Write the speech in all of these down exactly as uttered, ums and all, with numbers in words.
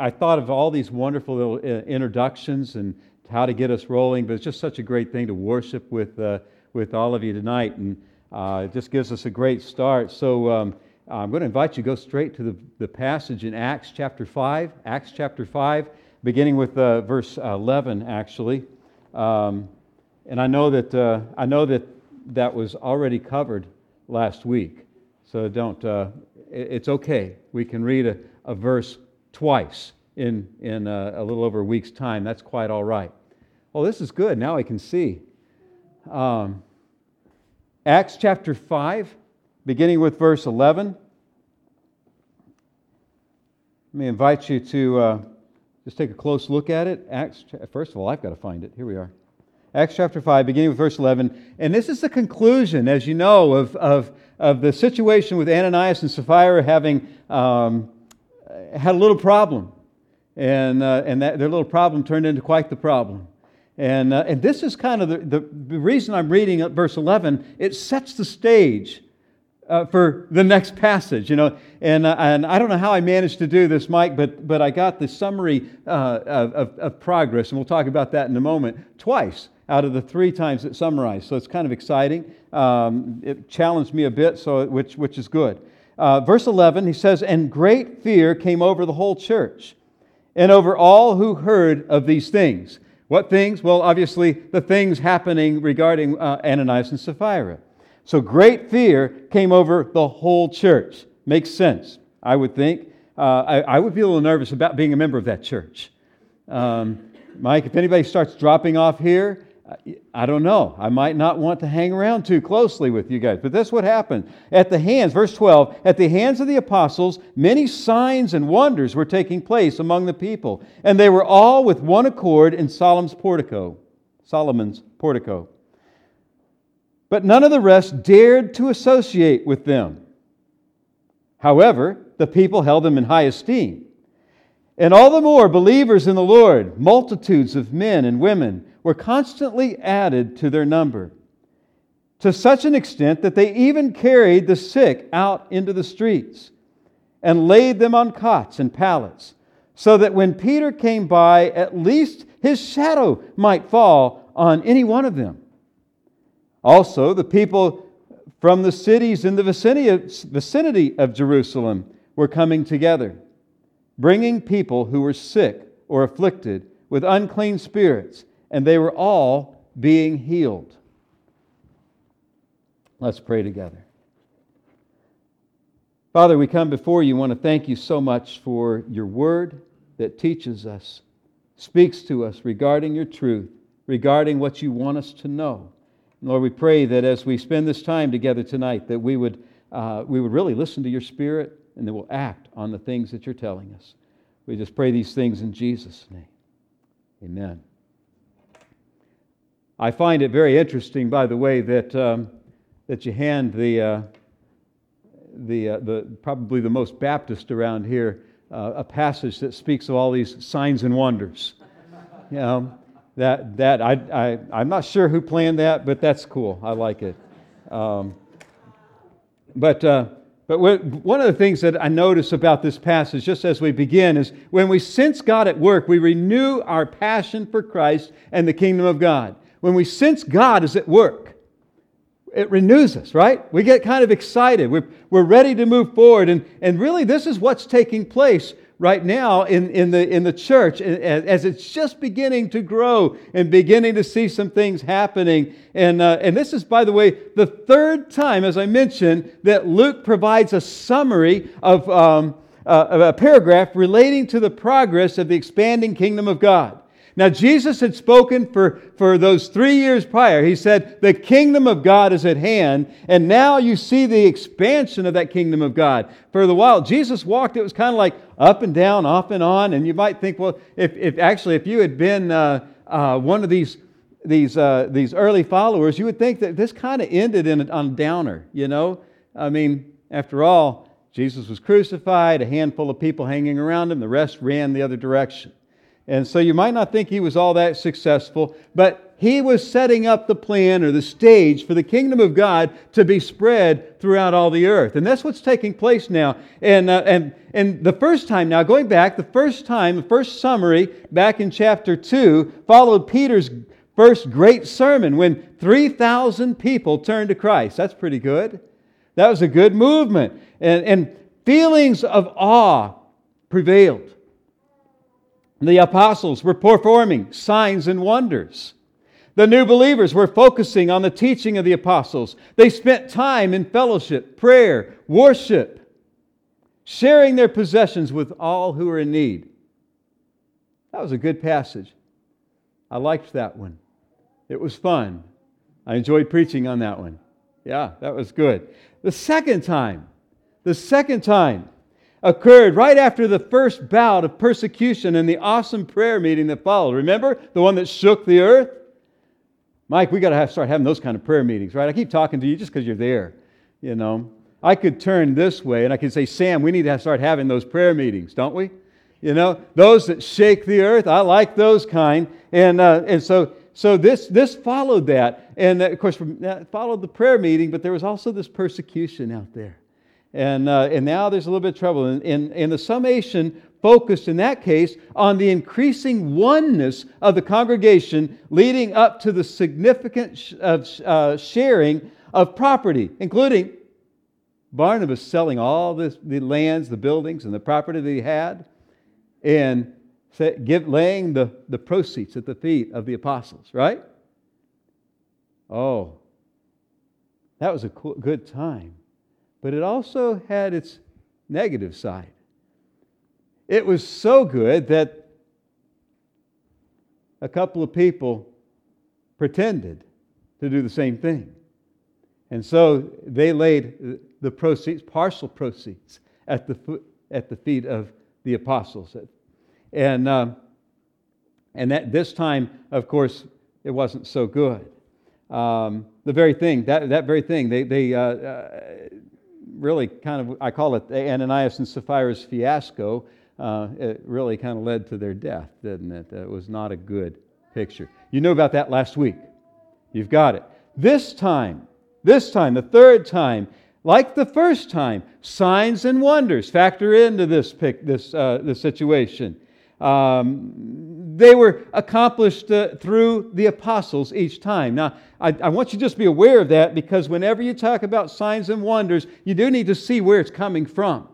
I thought of all these wonderful little introductions and how to get us rolling, but it's just such a great thing to worship with uh, with all of you tonight, and uh, it just gives us a great start. So um, I'm going to invite you to go straight to the, the passage in Acts chapter five, Acts chapter five, beginning with uh, verse eleven, actually. Um, and I know that uh, I know that that was already covered last week, so don't. Uh, it's okay. We can read a, a verse twice in in a, a little over a week's time. That's quite all right. Oh, this is good. Now I can see. Um, Acts chapter five, beginning with verse eleven. Let me invite you to uh, just take a close look at it. Acts. First of all, I've got to find it. Here we are. Acts chapter five, beginning with verse eleven. And this is the conclusion, as you know, of of, of the situation with Ananias and Sapphira having um, had a little problem. And uh, and that their little problem turned into quite the problem. And uh, and this is kind of the, the, the reason I'm reading at verse eleven. It sets the stage uh, for the next passage, you know. And uh, and I don't know how I managed to do this, Mike, but but I got the summary uh, of of progress, and we'll talk about that in a moment. Twice out of the three times it summarized, so it's kind of exciting. Um, it challenged me a bit, so which which is good. Uh, verse eleven, he says, "And great fear came over the whole church, and over all who heard of these things." What things? Well, obviously, the things happening regarding uh, Ananias and Sapphira. So great fear came over the whole church. Makes sense, I would think. Uh, I, I would be a little nervous about being a member of that church. Um, Mike, if anybody starts dropping off here, I don't know. I might not want to hang around too closely with you guys. But that's what happened. At the hands, verse twelve, at the hands of the apostles, many signs and wonders were taking place among the people. And they were all with one accord in Solomon's portico. Solomon's portico. But none of the rest dared to associate with them. However, the people held them in high esteem. And all the more believers in the Lord, multitudes of men and women, were constantly added to their number, to such an extent that they even carried the sick out into the streets and laid them on cots and pallets, so that when Peter came by, at least his shadow might fall on any one of them. Also, the people from the cities in the vicinity of Jerusalem were coming together, bringing people who were sick or afflicted with unclean spirits, and they were all being healed. Let's pray together. Father, we come before you. We want to thank you so much for your word that teaches us, speaks to us regarding your truth, regarding what you want us to know. And Lord, we pray that as we spend this time together tonight, that we would uh, we would really listen to your Spirit, and that we'll act on the things that you're telling us. We just pray these things in Jesus' name. Amen. I find it very interesting, by the way, that um, that you hand the uh, the uh, the probably the most Baptist around here uh, a passage that speaks of all these signs and wonders. You know, that that I I I'm not sure who planned that, but that's cool. I like it. Um, but uh, but one of the things that I notice about this passage, just as we begin, is when we sense God at work, we renew our passion for Christ and the kingdom of God. When we sense God is at work, it renews us, right? We get kind of excited. We're, we're ready to move forward. And, and really, this is what's taking place right now in, in, the, in the church as it's just beginning to grow and beginning to see some things happening. And, uh, and this is, by the way, the third time, as I mentioned, that Luke provides a summary of um, uh, a paragraph relating to the progress of the expanding kingdom of God. Now, Jesus had spoken for, for those three years prior. He said, the kingdom of God is at hand, and now you see the expansion of that kingdom of God. For the while Jesus walked, it was kind of like up and down, off and on, and you might think, well, if, if actually if you had been uh, uh, one of these these uh, these early followers, you would think that this kind of ended in a, on a downer, you know? I mean, after all, Jesus was crucified, a handful of people hanging around him, the rest ran the other direction. And so you might not think he was all that successful, but He was setting up the plan or the stage for the kingdom of God to be spread throughout all the earth. And that's what's taking place now. And uh, and and the first time now, going back, the first time, the first summary back in chapter two followed Peter's first great sermon when three thousand people turned to Christ. That's pretty good. That was a good movement. And, and feelings of awe prevailed. The apostles were performing signs and wonders. The new believers were focusing on the teaching of the apostles. They spent time in fellowship, prayer, worship, sharing their possessions with all who were in need. That was a good passage. I liked that one. It was fun. I enjoyed preaching on that one. Yeah, that was good. The second time, the second time occurred right after the first bout of persecution and the awesome prayer meeting that followed. Remember? The one that shook the earth? Mike, we got to have, start having those kind of prayer meetings, right? I keep talking to you just because you're there, you know. I could turn this way and I could say, Sam, we need to have, start having those prayer meetings, don't we? You know, those that shake the earth. I like those kind. And uh, and so so this this followed that, and uh, of course that followed the prayer meeting. But there was also this persecution out there, and uh, and now there's a little bit of trouble. And, and and the summation focused in that case on the increasing oneness of the congregation, leading up to the significant sh- of uh, sharing of property, including Barnabas selling all this, the lands, the buildings, and the property that he had, and set, give, laying the, the proceeds at the feet of the apostles, right? Oh, that was a cool, good time. But it also had its negative side. It was so good that a couple of people pretended to do the same thing. And so they laid the proceeds, partial proceeds, at the foot, at the feet of the apostles. And, um, and that this time, of course, it wasn't so good. Um, the very thing, that, that very thing, they... they uh, uh, really kind of, I call it Ananias and Sapphira's fiasco. Uh, it really kind of led to their death, didn't it? It was not a good picture. You knew about that last week. You've got it. This time, this time, the third time, like the first time, signs and wonders factor into this pic, this uh, this situation. Um, they were accomplished uh, through the apostles each time. Now, I, I want you to just be aware of that, because whenever you talk about signs and wonders, you do need to see where it's coming from.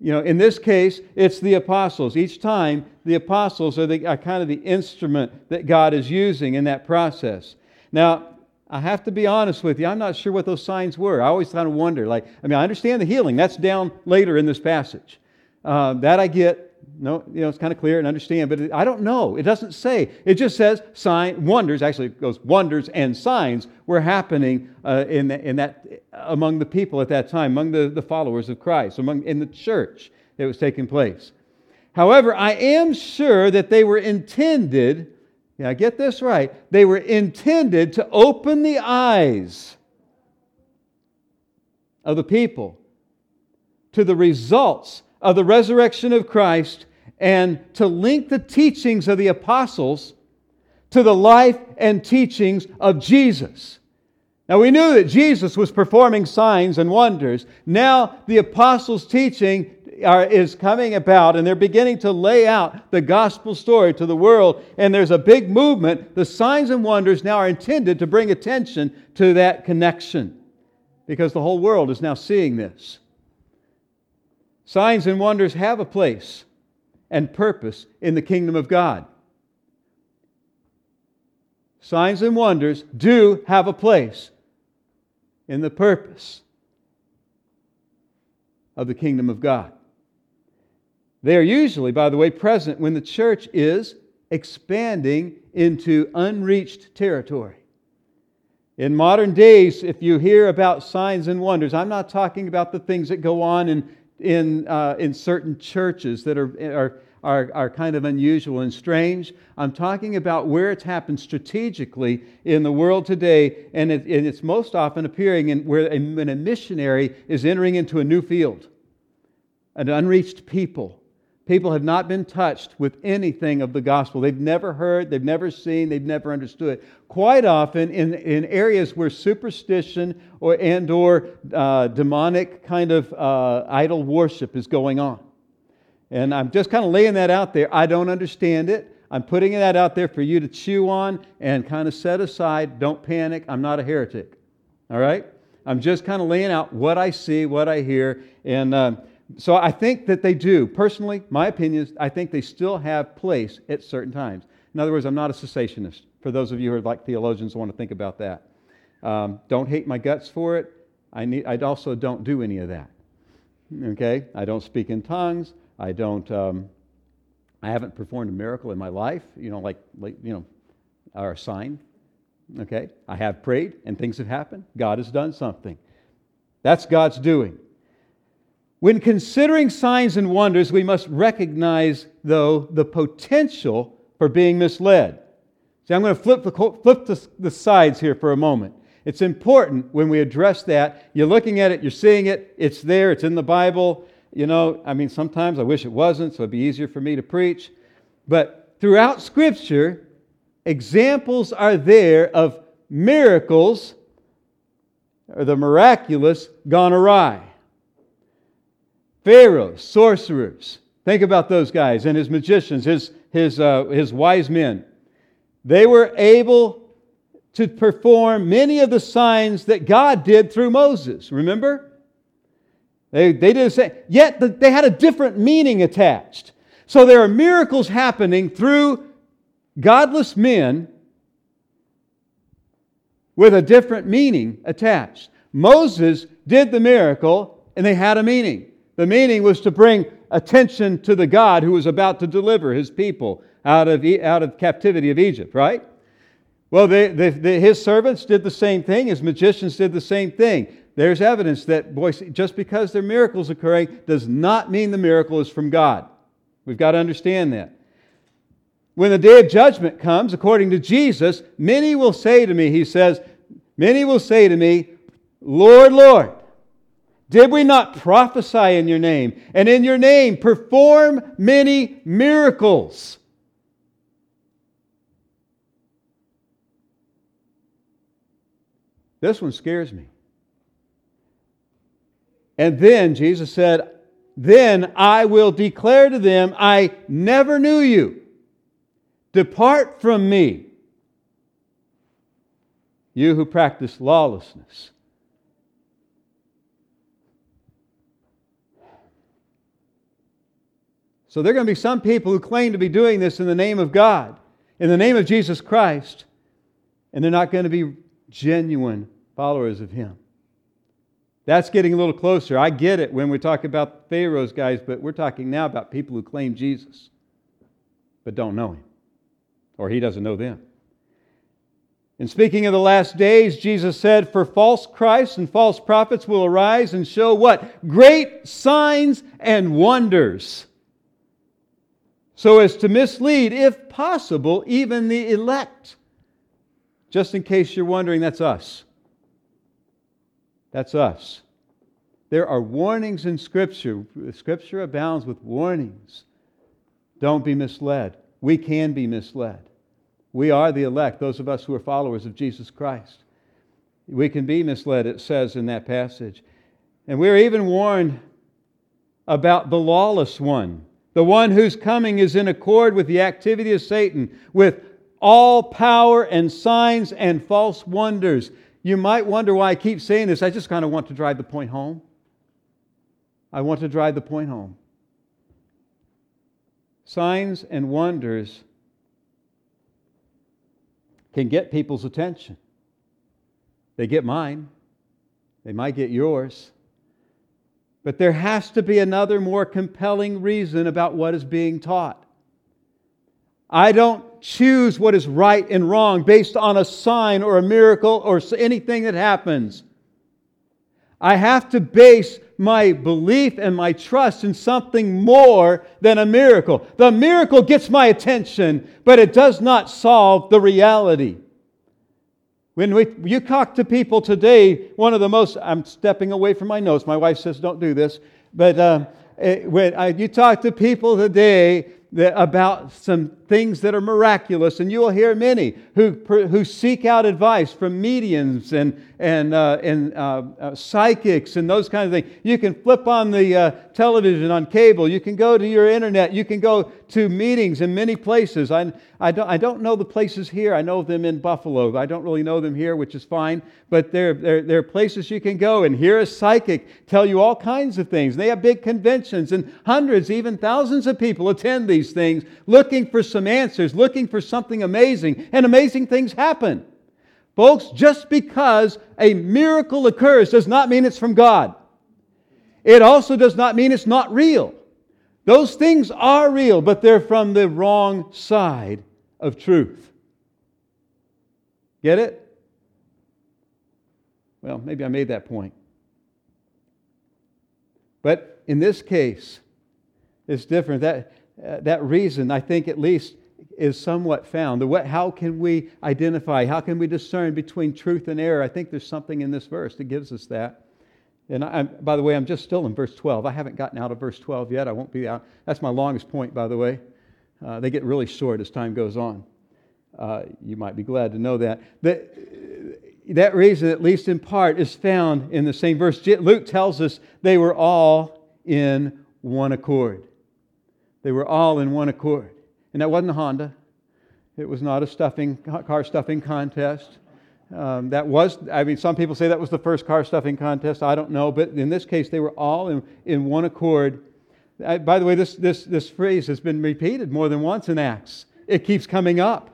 You know, in this case, it's the apostles. Each time, the apostles are, the, are kind of the instrument that God is using in that process. Now, I have to be honest with you. I'm not sure what those signs were. I always kind of wonder. Like, I mean, I understand the healing. That's down later in this passage. Uh, that I get. No, you know, it's kind of clear and understand, but it, I don't know. It doesn't say. It just says sign wonders. Actually, it goes wonders and signs were happening uh, in the, in that among the people at that time, among the, the followers of Christ, among in the church that was taking place. However, I am sure that they were intended. Yeah, get this right. They were intended to open the eyes of the people to the results of the resurrection of Christ, and to link the teachings of the apostles to the life and teachings of Jesus. Now, we knew that Jesus was performing signs and wonders. Now the apostles' teaching are, is coming about, and they're beginning to lay out the gospel story to the world, and there's a big movement. The signs and wonders now are intended to bring attention to that connection, because the whole world is now seeing this. Signs and wonders have a place and purpose in the kingdom of God. Signs and wonders do have a place in the purpose of the kingdom of God. They are usually, by the way, present when the church is expanding into unreached territory. In modern days, if you hear about signs and wonders, I'm not talking about the things that go on in in uh, in certain churches that are, are are are kind of unusual and strange. I'm talking about where it's happened strategically in the world today, and, it, and it's most often appearing in where a, when a missionary is entering into a new field, an unreached people, People have not been touched with anything of the gospel. They've never heard, they've never seen, they've never understood. Quite often in, in areas where superstition or and or uh, demonic kind of uh, idol worship is going on. And I'm just kind of laying that out there. I don't understand it. I'm putting that out there for you to chew on and kind of set aside. Don't panic. I'm not a heretic. All right? I'm just kind of laying out what I see, what I hear. And um, so I think that they do. Personally, my opinion is I think they still have place at certain times. In other words, I'm not a cessationist. For those of you who are like theologians who want to think about that. Um, don't hate my guts for it. I need. I also don't do any of that. Okay? I don't speak in tongues. I don't... Um, I haven't performed a miracle in my life, you know, like, like, you know, or a sign, okay? I have prayed and things have happened. God has done something. That's God's doing. When considering signs and wonders, we must recognize, though, the potential for being misled. See, I'm going to flip the, flip the, the sides here for a moment. It's important when we address that. You're looking at it, you're seeing it, it's there, it's in the Bible. You know, I mean, sometimes I wish it wasn't, so it'd be easier for me to preach. But throughout Scripture, examples are there of miracles, or the miraculous, gone awry. Pharaoh, sorcerers. Think about those guys and his magicians, his, his, uh, his wise men. They were able to perform many of the signs that God did through Moses. Remember? They, they did the same. Yet the, they had a different meaning attached. So there are miracles happening through godless men with a different meaning attached. Moses did the miracle and they had a meaning. The meaning was to bring attention to the God who was about to deliver his people out of, out of captivity of Egypt, right? Well, they, they, they, his servants did the same thing. His magicians did the same thing. There's evidence that, boy, just because there are miracles occurring does not mean the miracle is from God. We've got to understand that. When the day of judgment comes, according to Jesus, many will say to me, he says, many will say to me, Lord, Lord, did we not prophesy in your name, and in your name perform many miracles? This one scares me. And then Jesus said, then I will declare to them, I never knew you. Depart from me, you who practice lawlessness. So there are going to be some people who claim to be doing this in the name of God, in the name of Jesus Christ, and they're not going to be genuine followers of Him. That's getting a little closer. I get it when we talk about Pharaoh's guys, but we're talking now about people who claim Jesus but don't know Him, or He doesn't know them. And speaking of the last days, Jesus said, for false Christs and false prophets will arise and show what? Great signs and wonders, so as to mislead, if possible, even the elect. Just in case you're wondering, that's us. That's us. There are warnings in Scripture. Scripture abounds with warnings. Don't be misled. We can be misled. We are the elect, those of us who are followers of Jesus Christ. We can be misled, it says in that passage. And we're even warned about the lawless one, the one whose coming is in accord with the activity of Satan, with all power and signs and false wonders. You might wonder why I keep saying this. I just kind of want to drive the point home. I want to drive the point home. Signs and wonders can get people's attention. They get mine. They might get yours. But there has to be another more compelling reason about what is being taught. I don't choose what is right and wrong based on a sign or a miracle or anything that happens. I have to base my belief and my trust in something more than a miracle. The miracle gets my attention, but it does not solve the reality. When we, you talk to people today, one of the most... I'm stepping away from my notes. My wife says don't do this. But... Uh, it, when I, you talk to people today that, about some things that are miraculous, and you will hear many who who seek out advice from mediums and and uh, and uh, uh, psychics and those kinds of things. You can flip on the uh, television, on cable. You can go to your internet. You can go to meetings in many places. I I don't I don't know the places here. I know them in Buffalo. I don't really know them here, which is fine. But there there there are places you can go and hear a psychic tell you all kinds of things. They have big conventions, and hundreds, even thousands of people attend these things, looking for some answers, looking for something amazing, and amazing things happen. Folks, just because a miracle occurs does not mean it's from God. It also does not mean it's not real. Those things are real, but they're from the wrong side of truth. Get it? Well, maybe I made that point. But in this case, it's different. That Uh, that reason, I think at least, is somewhat found. The what, how can we identify? How can we discern between truth and error? I think there's something in this verse that gives us that. And I, I'm, by the way, I'm just still in verse twelve. I haven't gotten out of verse twelve yet. I won't be out. That's my longest point, by the way. Uh, they get really short as time goes on. Uh, you might be glad to know that. That, that reason, at least in part, is found in the same verse. Luke tells us they were all in one accord. They were all in one accord. And that wasn't a Honda. It was not a stuffing car stuffing contest. Um, that was, I mean, some people say that was the first car stuffing contest. I don't know. But in this case, they were all in, in one accord. I, by the way, this, this, this phrase has been repeated more than once in Acts. It keeps coming up.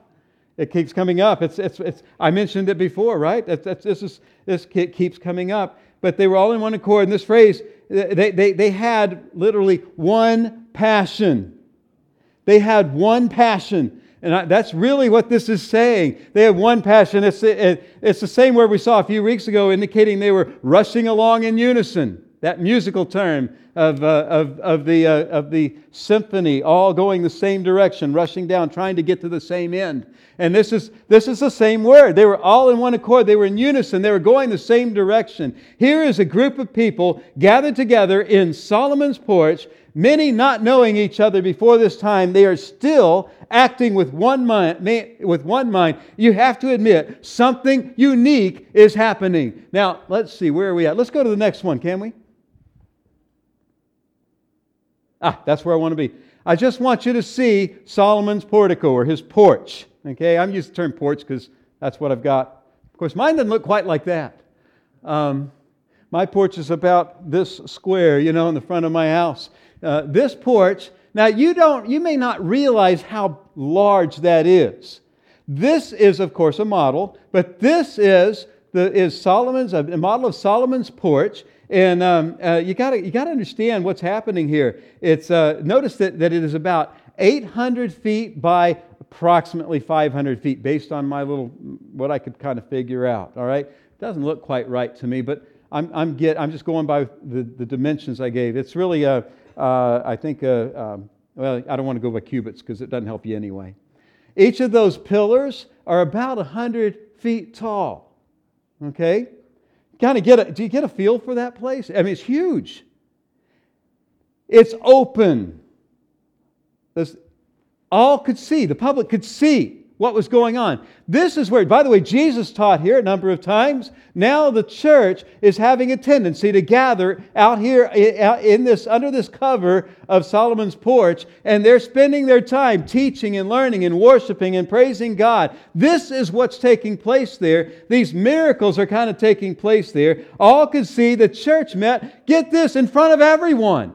It keeps coming up. It's, it's, it's, I mentioned it before, right? That's, that's, this is, this it keeps coming up. But they were all in one accord. And this phrase, they, they, they had literally one passion. They had one passion. And I, that's really what this is saying. They had one passion. It's, it, it's the same word we saw a few weeks ago, indicating they were rushing along in unison. That musical term of uh, of of the uh, of the symphony, all going the same direction, rushing down, trying to get to the same end. And this is this is the same word. They were all in one accord. They were in unison. They were going the same direction. Here is a group of people gathered together in Solomon's porch. Many not knowing each other before this time, they are still acting with one mind. With one mind, you have to admit something unique is happening. Now, let's see, where are we at? Let's go to the next one, can we? Ah, that's where I want to be. I just want you to see Solomon's portico, or his porch. Okay, I'm using the term porch because that's what I've got. Of course, mine doesn't look quite like that. Um, my porch is about this square, you know, in the front of my house. Uh, this porch, now you don't, you may not realize how large that is. This is, of course, a model, but this is the is Solomon's a model of Solomon's porch, and um, uh, you gotta you gotta understand what's happening here. It's uh, notice that that it is about eight hundred feet by approximately five hundred feet, based on my little what I could kind of figure out. All right, doesn't look quite right to me, but I'm I'm get I'm just going by the, the dimensions I gave. It's really a Uh, I think, uh, um, well, I don't want to go by cubits because it doesn't help you anyway. Each of those pillars are about one hundred feet tall, okay? Kind of get a, do you get a feel for that place? I mean, it's huge. It's open. This, all could see, the public could see what was going on. This is where, by the way, Jesus taught here a number of times. Now the church is having a tendency to gather out here in this under this cover of Solomon's porch, and they're spending their time teaching and learning and worshiping and praising God. This is what's taking place there. These miracles are kind of taking place there. All could see the church met, get this, in front of everyone.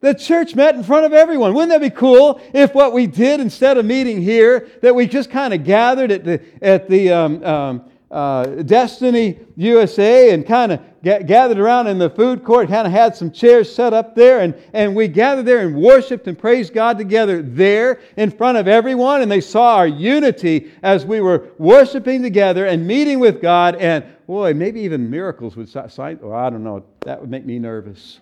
The church met in front of everyone. Wouldn't that be cool if what we did instead of meeting here, that we just kind of gathered at the at the um, um, uh, Destiny U S A and kind of ga- gathered around in the food court, kind of had some chairs set up there, and, and we gathered there and worshiped and praised God together there in front of everyone, and they saw our unity as we were worshiping together and meeting with God, and boy, maybe even miracles would sign. Well, I don't know. That would make me nervous.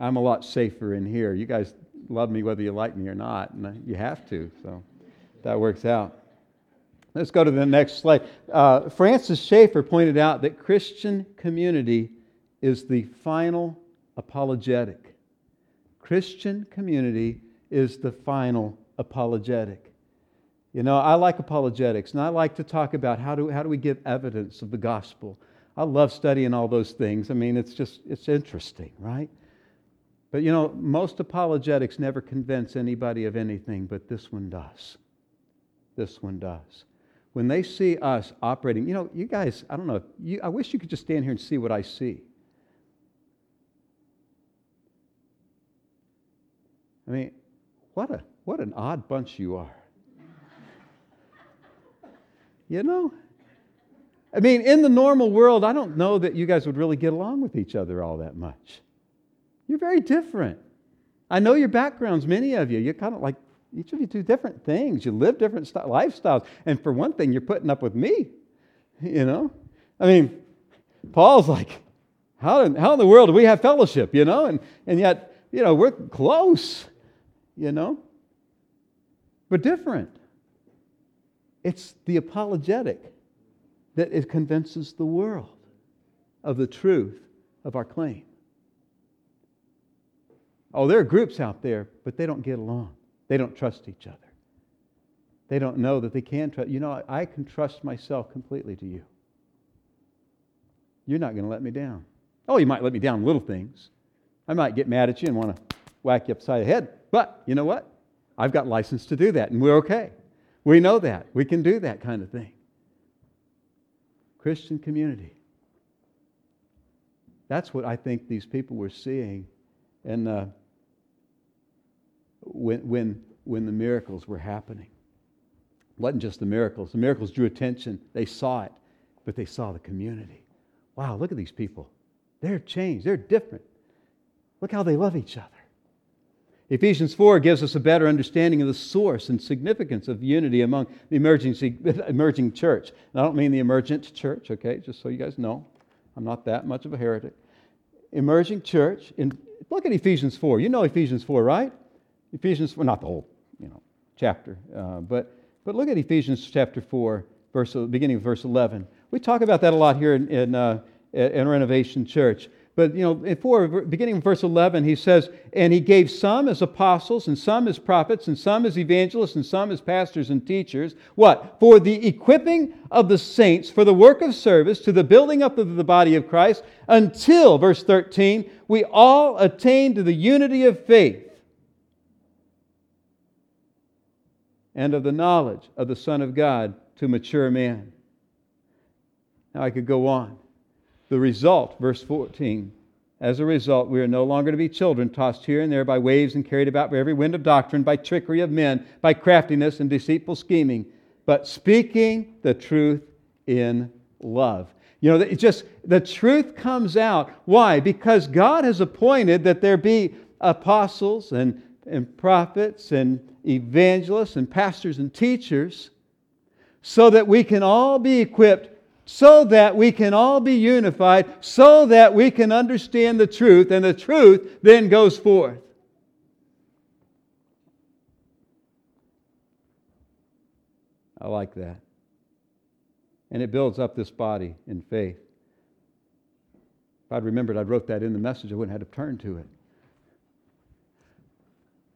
I'm a lot safer in here. You guys love me whether you like me or not, and you have to, so that works out. Let's go to the next slide. Uh, Francis Schaeffer pointed out that Christian community is the final apologetic. Christian community is the final apologetic. You know, I like apologetics, and I like to talk about how do how do we give evidence of the gospel. I love studying all those things. I mean, it's just, it's interesting, right? But, you know, most apologetics never convince anybody of anything, but this one does. This one does. When they see us operating, you know, you guys, I don't know, you, I wish you could just stand here and see what I see. I mean, what a what an odd bunch you are. You know? I mean, in the normal world, I don't know that you guys would really get along with each other all that much. You're very different. I know your backgrounds, many of you. You're kind of like, each of you do different things. You live different st- lifestyles. And for one thing, you're putting up with me, you know? I mean, Paul's like, how in, how in the world do we have fellowship, you know? And and yet, you know, we're close, you know? We're different. It's the apologetic that it convinces the world of the truth of our claim. Oh, there are groups out there, but they don't get along. They don't trust each other. They don't know that they can trust. You know, I can trust myself completely to you. You're not going to let me down. Oh, you might let me down little things. I might get mad at you and want to whack you upside the head. But you know what? I've got license to do that, and we're okay. We know that. We can do that kind of thing. Christian community. That's what I think these people were seeing, and uh, when when when the miracles were happening. It wasn't just the miracles. The miracles drew attention. They saw it, but they saw the community. Wow! Look at these people. They're changed. They're different. Look how they love each other. Ephesians four gives us a better understanding of the source and significance of unity among the emerging, emerging church. And I don't mean the emergent church, okay, just so you guys know. I'm not that much of a heretic. Emerging church. In, look at Ephesians four. You know Ephesians four, right? Ephesians, well, not the whole, you know, chapter. Uh, but, but look at Ephesians chapter four, verse, beginning of verse eleven. We talk about that a lot here in, in, uh, in Renovation Church. But, you know, in four, beginning in verse eleven, he says, and he gave some as apostles, and some as prophets, and some as evangelists, and some as pastors and teachers. What? For the equipping of the saints, for the work of service, to the building up of the body of Christ, until, verse thirteen, we all attain to the unity of faith and of the knowledge of the Son of God to mature man. Now I could go on. The result, verse fourteen, as a result, we are no longer to be children, tossed here and there by waves and carried about by every wind of doctrine, by trickery of men, by craftiness and deceitful scheming, but speaking the truth in love. You know, it just, the truth comes out. Why? Because God has appointed that there be apostles and, and prophets and evangelists and pastors and teachers so that we can all be equipped, so that we can all be unified, so that we can understand the truth, and the truth then goes forth. I like that. And it builds up this body in faith. If I'd remembered I'd wrote that in the message, I wouldn't have had to turn to it.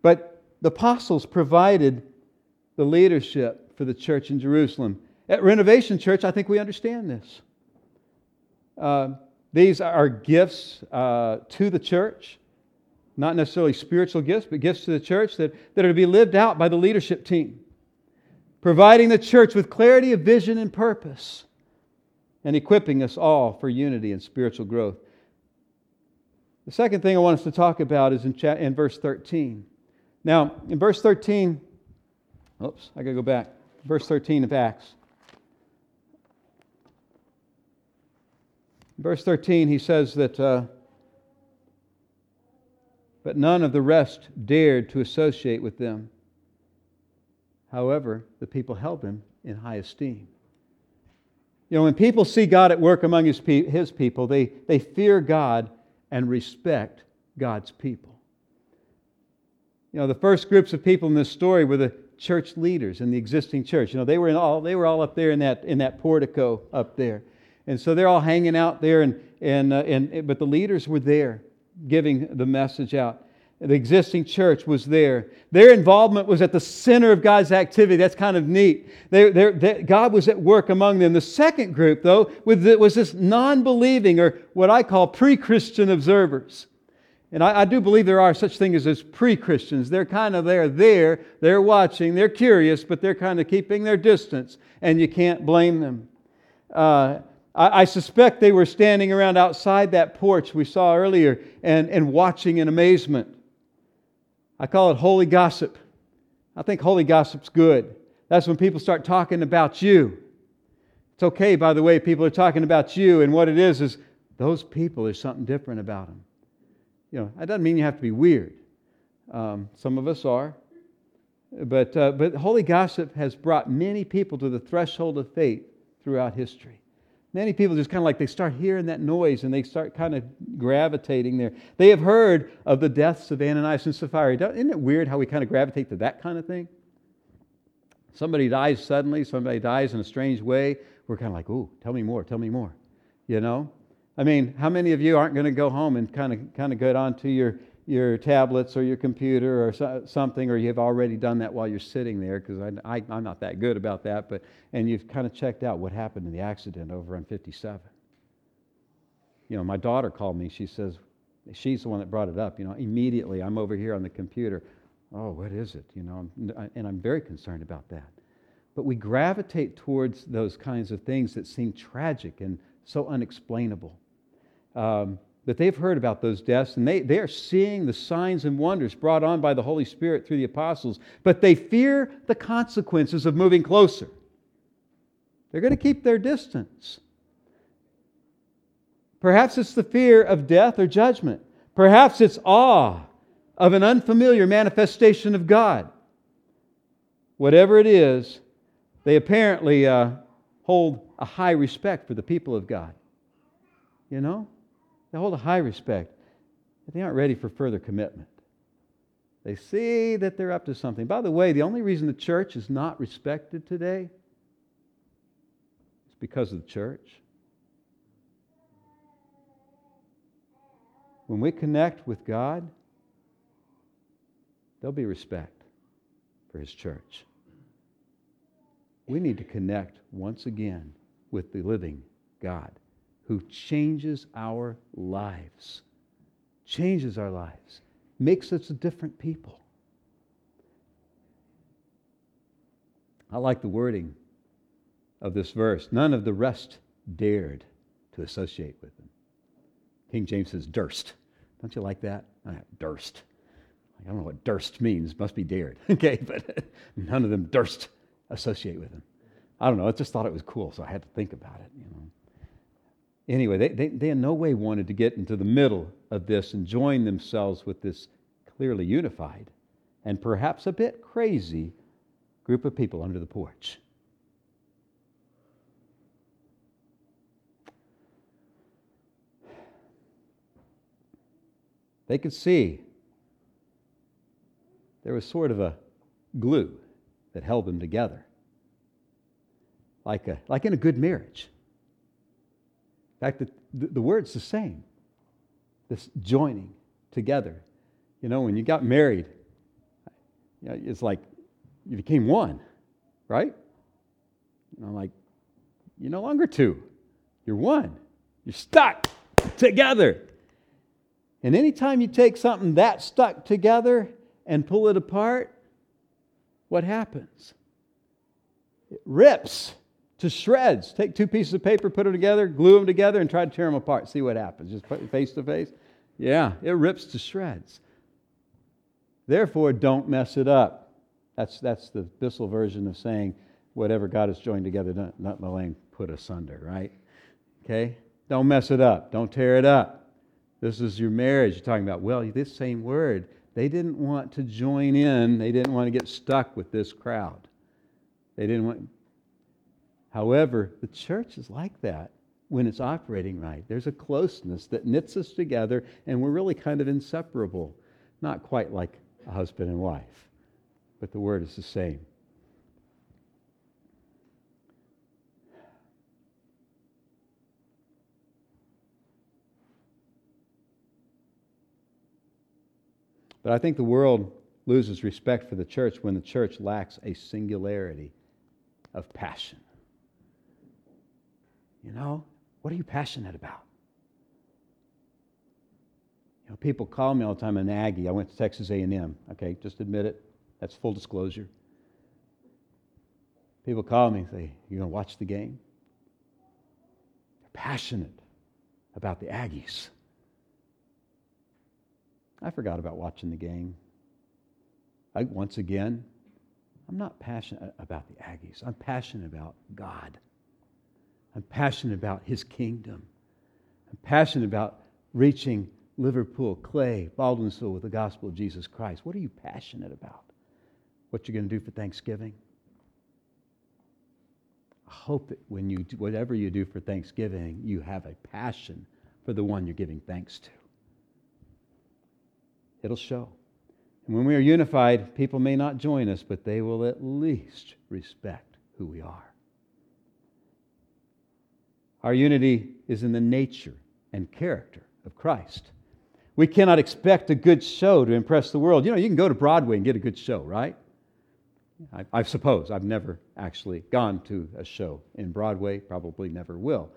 But the apostles provided the leadership for the church in Jerusalem. At Renovation Church, I think we understand this. Uh, these are gifts uh, to the church, not necessarily spiritual gifts, but gifts to the church that, that are to be lived out by the leadership team, providing the church with clarity of vision and purpose, and equipping us all for unity and spiritual growth. The second thing I want us to talk about is in, cha- in verse thirteen. Now, in verse thirteen, oops, I got to go back. Verse thirteen of Acts. Verse thirteen, he says that, uh, but none of the rest dared to associate with them. However, the people held them in high esteem. You know, when people see God at work among His, pe- his people, they, they fear God and respect God's people. You know, the first groups of people in this story were the church leaders in the existing church. You know, they were in all they were all up there in that in that portico up there. And so they're all hanging out there, and and uh, and but the leaders were there giving the message out. The existing church was there. Their involvement was at the center of God's activity. That's kind of neat. They're, they're, they're, God was at work among them. The second group, though, was, was this non-believing, or what I call pre-Christian observers. And I, I do believe there are such things as those pre-Christians. They're kind of they're there, they're watching, they're curious, but they're kind of keeping their distance, and you can't blame them. Uh, I suspect they were standing around outside that porch we saw earlier and, and watching in amazement. I call it holy gossip. I think holy gossip's good. That's when people start talking about you. It's okay, by the way, people are talking about you, and what it is is those people, there's something different about them. You know, that doesn't mean you have to be weird. Um, some of us are. But, uh, but holy gossip has brought many people to the threshold of faith throughout history. Many people just kind of like they start hearing that noise and they start kind of gravitating there. They have heard of the deaths of Ananias and Sapphira. Isn't it weird how we kind of gravitate to that kind of thing? Somebody dies suddenly. Somebody dies in a strange way. We're kind of like, ooh, tell me more, tell me more. You know? I mean, how many of you aren't going to go home and kind of kind of get onto your, your tablets or your computer or so, something, or you've already done that while you're sitting there, because I, I, I'm not that good about that, but and you've kind of checked out what happened in the accident over on fifty-seven. You know, my daughter called me. She says, she's the one that brought it up. You know, immediately I'm over here on the computer. Oh, what is it? You know, I'm, and I'm very concerned about that. But we gravitate towards those kinds of things that seem tragic and so unexplainable. Um, that they've heard about those deaths, and they, they are seeing the signs and wonders brought on by the Holy Spirit through the apostles, but they fear the consequences of moving closer. They're going to keep their distance. Perhaps it's the fear of death or judgment. Perhaps it's awe of an unfamiliar manifestation of God. Whatever it is, they apparently uh, hold a high respect for the people of God. You know? They hold a high respect, but they aren't ready for further commitment. They see that they're up to something. By the way, the only reason the church is not respected today is because of the church. When we connect with God, there'll be respect for His church. We need to connect once again with the living God, who changes our lives, changes our lives, makes us a different people. I like the wording of this verse. None of the rest dared to associate with them. King James says durst. Don't you like that? Durst. I don't know what durst means. It must be dared. Okay, but none of them durst associate with him. I don't know. I just thought it was cool, so I had to think about it, you know. Anyway, they, they, they in no way wanted to get into the middle of this and join themselves with this clearly unified and perhaps a bit crazy group of people under the porch. They could see there was sort of a glue that held them together, like a, like in a good marriage. In fact, the, the word's the same, this joining together. You know, when you got married, you know, it's like you became one, right? And I'm like, you're no longer two. You're one. You're stuck together. And anytime you take something that stuck together and pull it apart, what happens? It rips to shreds. Take two pieces of paper, put them together, glue them together, and try to tear them apart. See what happens. Just put face to face. Yeah, it rips to shreds. Therefore, don't mess it up. That's that's the Bissell version of saying, whatever God has joined together, don't let the lame put asunder, right? Okay? Don't mess it up. Don't tear it up. This is your marriage. You're talking about, well, this same word. They didn't want to join in. They didn't want to get stuck with this crowd. They didn't want... However, the church is like that when it's operating right. There's a closeness that knits us together, and we're really kind of inseparable. Not quite like a husband and wife, but the word is the same. But I think the world loses respect for the church when the church lacks a singularity of passion. You know, what are you passionate about? You know, people call me all the time an Aggie. I went to Texas A and M. Okay, just admit it. That's full disclosure. People call me and say, "You gonna watch the game?" They're passionate about the Aggies. I forgot about watching the game. I, once again, I'm not passionate about the Aggies. I'm passionate about God. I'm passionate about His kingdom. I'm passionate about reaching Liverpool, Clay, Baldwinsville with the gospel of Jesus Christ. What are you passionate about? What you're going to do for Thanksgiving? I hope that when you do, whatever you do for Thanksgiving, you have a passion for the one you're giving thanks to. It'll show. And when we are unified, people may not join us, but they will at least respect who we are. Our unity is in the nature and character of Christ. We cannot expect a good show to impress the world. You know, you can go to Broadway and get a good show, right? I, I suppose. I've never actually gone to a show in Broadway, probably never will.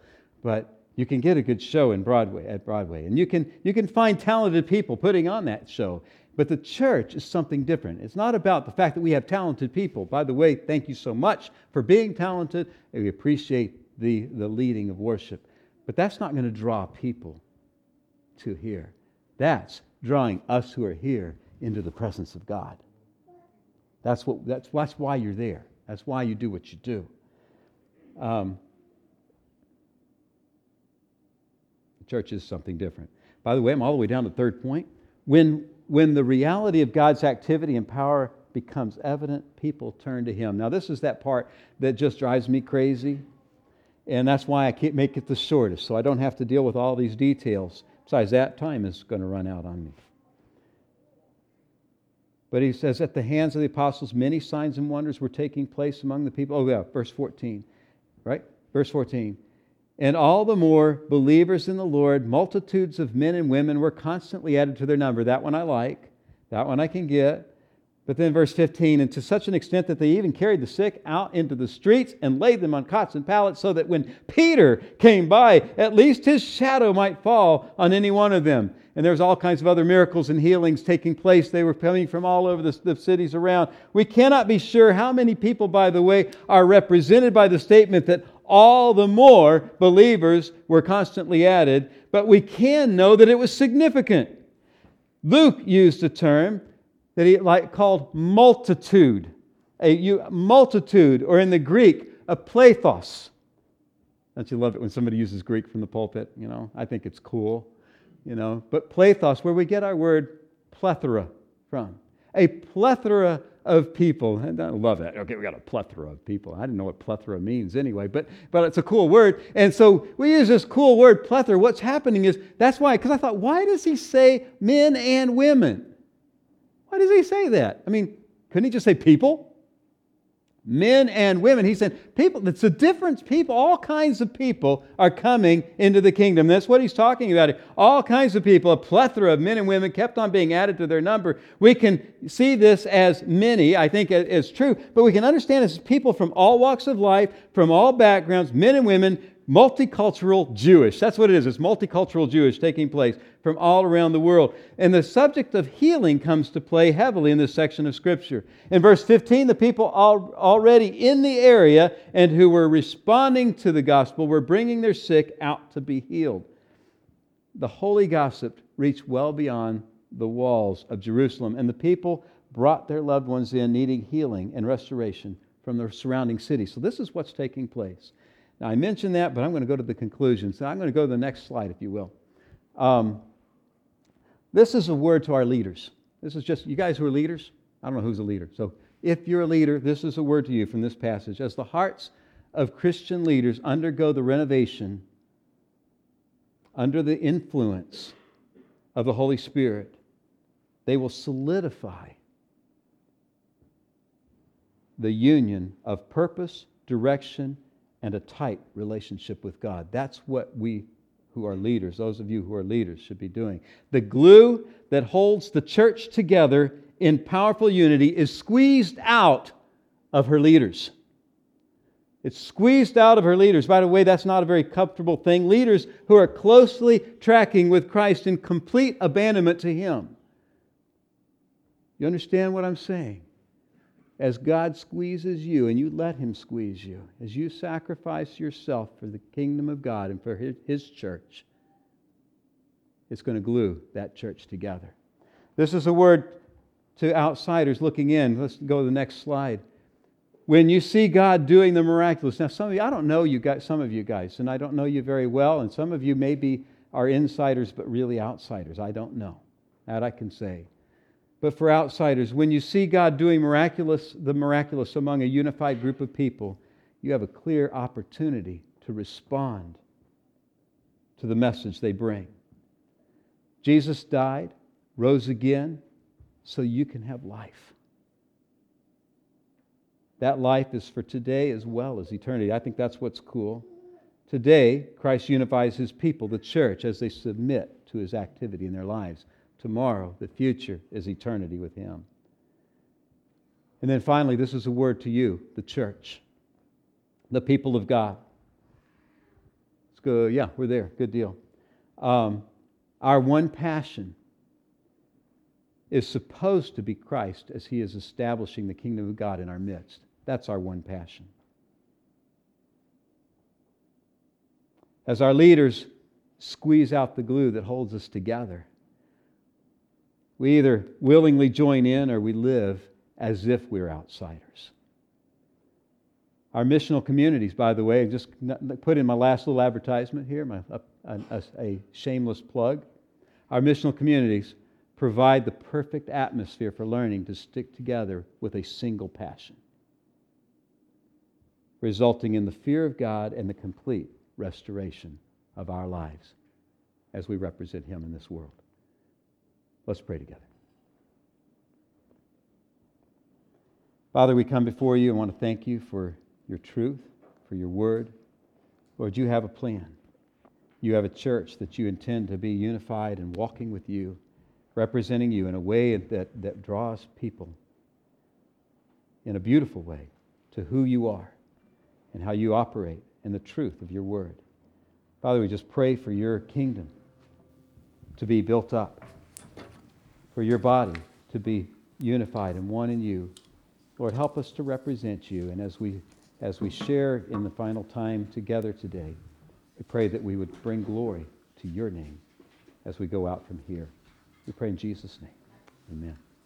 But you can get a good show in Broadway, at Broadway, and you can you can find talented people putting on that show. But the church is something different. It's not about the fact that we have talented people. By the way, thank you so much for being talented. We appreciate the, the leading of worship. But that's not going to draw people to here. That's drawing us who are here into the presence of God. That's what. That's, that's why you're there. That's why you do what you do. Um. Church is something different. By the way, I'm all the way down to the third point. When, when the reality of God's activity and power becomes evident, people turn to Him. Now, this is that part that just drives me crazy, and that's why I can't make it the shortest, so I don't have to deal with all these details. Besides, that time is going to run out on me. But he says, at the hands of the apostles, many signs and wonders were taking place among the people. Oh, yeah, verse fourteen, right? Verse fourteen. And all the more believers in the Lord, multitudes of men and women were constantly added to their number. That one I like. That one I can get. But then verse fifteen, and to such an extent that they even carried the sick out into the streets and laid them on cots and pallets, so that when Peter came by, at least his shadow might fall on any one of them. And there's all kinds of other miracles and healings taking place. They were coming from all over the, the cities around. We cannot be sure how many people, by the way, are represented by the statement that all the more believers were constantly added, but we can know that it was significant. Luke used a term that he like called multitude, a multitude, or in the Greek, a plethos. Don't you love it when somebody uses Greek from the pulpit? You know, I think it's cool. You know, but plethos, where we get our word plethora from, a plethora of people. And I love that. Okay, we got a plethora of people. I didn't know what plethora means anyway, but but it's a cool word. And so we use this cool word plethora. What's happening is, that's why, because I thought, why does he say men and women? Why does he say that? I mean, couldn't he just say people? Men and women. He said people. That's the difference. People, all kinds of people are coming into the kingdom. That's what he's talking about. All kinds of people, a plethora of men and women kept on being added to their number. We can see this as many, I think it's true, but we can understand as people from all walks of life, from all backgrounds, men and women, multicultural Jewish. That's what it is. It's multicultural Jewish taking place from all around the world. And the subject of healing comes to play heavily in this section of Scripture. In verse fifteen, the people already in the area and who were responding to the gospel were bringing their sick out to be healed. The holy gossip reached well beyond the walls of Jerusalem, and the people brought their loved ones in needing healing and restoration from their surrounding cities. So this is what's taking place. Now, I mentioned that, but I'm going to go to the conclusion. So I'm going to go to the next slide, if you will. Um, this is a word to our leaders. This is just, you guys who are leaders, I don't know who's a leader. So if you're a leader, this is a word to you from this passage. As the hearts of Christian leaders undergo the renovation under the influence of the Holy Spirit, they will solidify the union of purpose, direction, and a tight relationship with God. That's what we who are leaders, those of you who are leaders, should be doing. The glue that holds the church together in powerful unity is squeezed out of her leaders. It's squeezed out of her leaders. By the way, that's not a very comfortable thing. Leaders who are closely tracking with Christ in complete abandonment to Him. You understand what I'm saying? As God squeezes you and you let Him squeeze you, as you sacrifice yourself for the kingdom of God and for His, His church, it's going to glue that church together. This is a word to outsiders looking in. Let's go to the next slide. When you see God doing the miraculous. Now, some of you, I don't know you guys, some of you guys, and I don't know you very well, and some of you maybe are insiders, but really outsiders. I don't know. That I can say. But for outsiders, when you see God doing miraculous, the miraculous among a unified group of people, you have a clear opportunity to respond to the message they bring. Jesus died, rose again, so you can have life. That life is for today as well as eternity. I think that's what's cool. Today, Christ unifies His people, the church, as they submit to His activity in their lives. Tomorrow, the future, is eternity with Him. And then finally, this is a word to you, the church, the people of God. Let's go, yeah, we're there, good deal. Um, our one passion is supposed to be Christ as He is establishing the kingdom of God in our midst. That's our one passion. As our leaders squeeze out the glue that holds us together, we either willingly join in or we live as if we're outsiders. Our missional communities, by the way, I just put in my last little advertisement here, my, a, a, a shameless plug. Our missional communities provide the perfect atmosphere for learning to stick together with a single passion, resulting in the fear of God and the complete restoration of our lives as we represent Him in this world. Let's pray together. Father, we come before You and want to thank You for Your truth, for Your word. Lord, You have a plan. You have a church that You intend to be unified and walking with You, representing You in a way that, that draws people in a beautiful way to who You are and how You operate and the truth of Your word. Father, we just pray for Your kingdom to be built up, for Your body to be unified and one in You. Lord, help us to represent You, and as we as we share in the final time together today, we pray that we would bring glory to Your name as we go out from here. We pray in Jesus' name. Amen.